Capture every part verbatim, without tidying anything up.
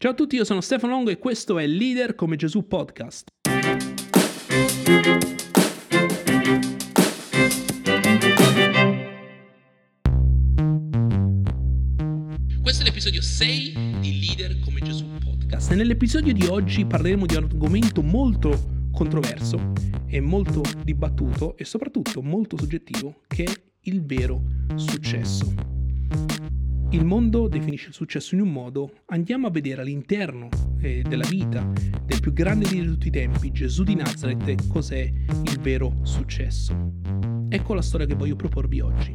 Ciao a tutti, io sono Stefano Longo e questo è Leader Come Gesù Podcast. Questo è l'episodio sei di Leader Come Gesù Podcast e nell'episodio di oggi parleremo di un argomento molto controverso e molto dibattuto e soprattutto molto soggettivo, che è il vero successo. Il mondo definisce il successo in un modo, andiamo a vedere all'interno eh, della vita del più grande di tutti i tempi, Gesù di Nazareth, cos'è il vero successo. Ecco la storia che voglio proporvi oggi.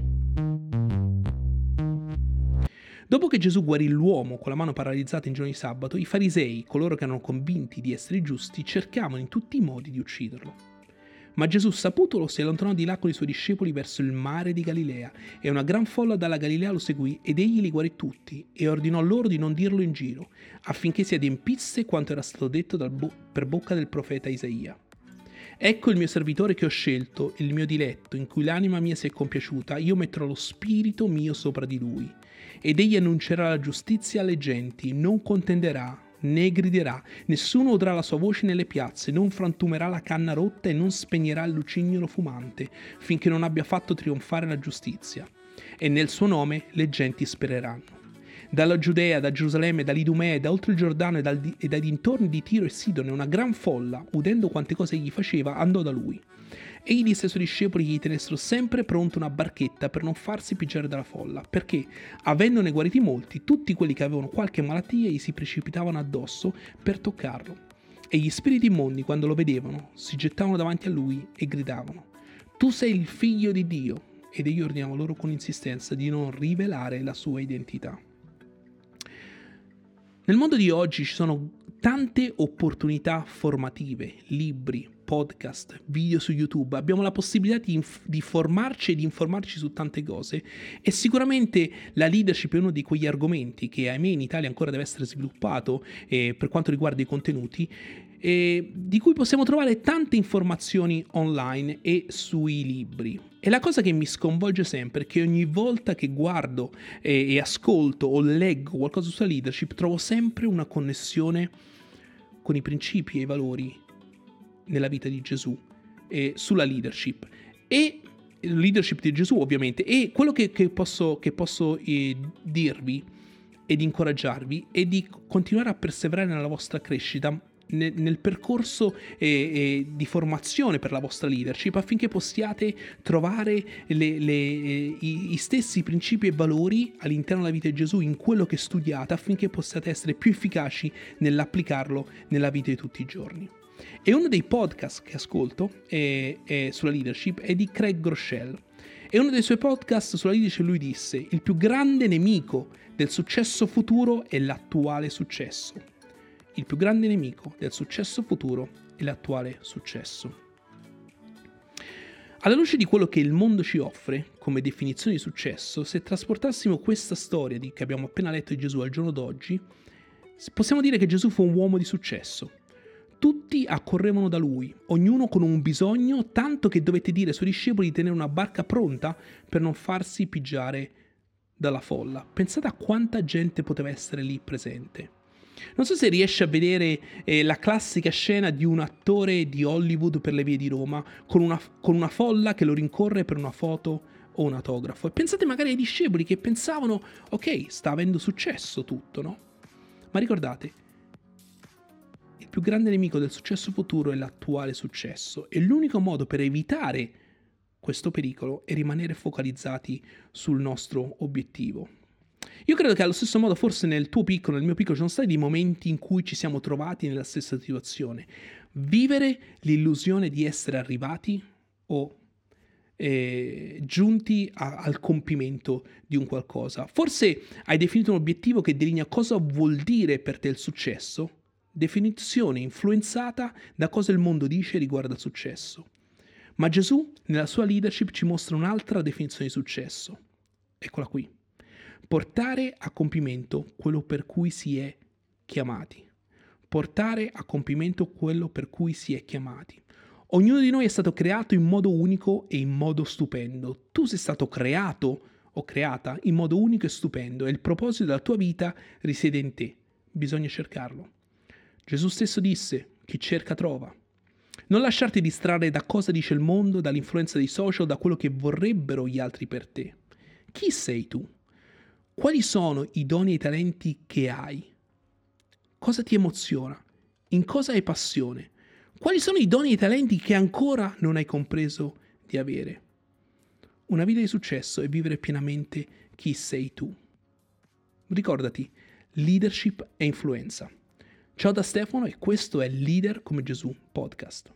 Dopo che Gesù guarì l'uomo con la mano paralizzata in giorno di sabato, i farisei, coloro che erano convinti di essere giusti, cercavano in tutti i modi di ucciderlo. Ma Gesù, saputolo, si allontanò di là con i suoi discepoli verso il mare di Galilea, e una gran folla dalla Galilea lo seguì, ed egli li guarì tutti, e ordinò loro di non dirlo in giro, affinché si adempisse quanto era stato detto dal bo- per bocca del profeta Isaia. Ecco il mio servitore che ho scelto, il mio diletto, in cui l'anima mia si è compiaciuta, io metterò lo spirito mio sopra di lui, ed egli annuncerà la giustizia alle genti, non contenderà, né griderà, nessuno udrà la sua voce nelle piazze, non frantumerà la canna rotta e non spegnerà il lucignolo fumante, finché non abbia fatto trionfare la giustizia. E nel suo nome le genti spereranno. Dalla Giudea, da Gerusalemme, dall'Idumea, da oltre il Giordano e, dal di- e dai dintorni di Tiro e Sidone, una gran folla, udendo quante cose egli faceva, andò da lui. Egli disse ai suoi discepoli che gli tenessero sempre pronta una barchetta per non farsi pigiare dalla folla, perché, avendone guariti molti, tutti quelli che avevano qualche malattia gli si precipitavano addosso per toccarlo. E gli spiriti immondi, quando lo vedevano, si gettavano davanti a lui e gridavano: «Tu sei il figlio di Dio!» Ed egli ordinava loro con insistenza di non rivelare la sua identità. Nel mondo di oggi ci sono tante opportunità formative, libri, podcast, video su YouTube. Abbiamo la possibilità di, inf- di formarci e di informarci su tante cose, e sicuramente la leadership è uno di quegli argomenti che, ahimè, in Italia ancora deve essere sviluppato eh, per quanto riguarda i contenuti, eh, di cui possiamo trovare tante informazioni online e sui libri. E la cosa che mi sconvolge sempre è che ogni volta che guardo eh, e ascolto o leggo qualcosa sulla leadership, trovo sempre una connessione con i principi e i valori nella vita di Gesù eh, sulla leadership e leadership di Gesù, ovviamente. E quello che, che posso, che posso eh, dirvi ed incoraggiarvi è di continuare a perseverare nella vostra crescita, nel, nel percorso eh, eh, di formazione per la vostra leadership, affinché possiate trovare le, le, eh, i, i stessi principi e valori all'interno della vita di Gesù, in quello che studiate, affinché possiate essere più efficaci nell'applicarlo nella vita di tutti i giorni. E uno dei podcast che ascolto è, è sulla leadership è di Craig Groeschel, e uno dei suoi podcast sulla leadership lui disse: il più grande nemico del successo futuro è l'attuale successo. Il più grande nemico del successo futuro è l'attuale successo. Alla luce di quello che il mondo ci offre come definizione di successo, se trasportassimo questa storia di, che abbiamo appena letto di Gesù al giorno d'oggi, possiamo dire che Gesù fu un uomo di successo. Tutti accorrevano da lui, ognuno con un bisogno, tanto che dovette dire ai suoi discepoli di tenere una barca pronta per non farsi pigiare dalla folla. Pensate a quanta gente poteva essere lì presente. Non so se riesci a vedere eh, la classica scena di un attore di Hollywood per le vie di Roma, con una, con una folla che lo rincorre per una foto o un autografo. E pensate magari ai discepoli che pensavano: ok, sta avendo successo tutto, no? Ma ricordate, il più grande nemico del successo futuro è l'attuale successo, e l'unico modo per evitare questo pericolo è rimanere focalizzati sul nostro obiettivo. Io credo che allo stesso modo, forse nel tuo piccolo, nel mio piccolo, ci sono stati dei momenti in cui ci siamo trovati nella stessa situazione. Vivere l'illusione di essere arrivati o eh, giunti a, al compimento di un qualcosa. Forse hai definito un obiettivo che delinea cosa vuol dire per te il successo. Definizione influenzata da cosa il mondo dice riguardo al successo. Ma Gesù, nella sua leadership, ci mostra un'altra definizione di successo. Eccola qui. Portare a compimento quello per cui si è chiamati. Portare a compimento quello per cui si è chiamati. Ognuno di noi è stato creato in modo unico e in modo stupendo. Tu sei stato creato o creata in modo unico e stupendo, e il proposito della tua vita risiede in te. bisogna cercarlo. Gesù stesso disse, chi cerca trova. Non lasciarti distrarre da cosa dice il mondo, dall'influenza dei social, da quello che vorrebbero gli altri per te. Chi sei tu? Quali sono i doni e i talenti che hai? Cosa ti emoziona? In cosa hai passione? Quali sono i doni e i talenti che ancora non hai compreso di avere? Una vita di successo è vivere pienamente chi sei tu. Ricordati, leadership e influenza. Ciao da Stefano e questo è Leader come Gesù Podcast.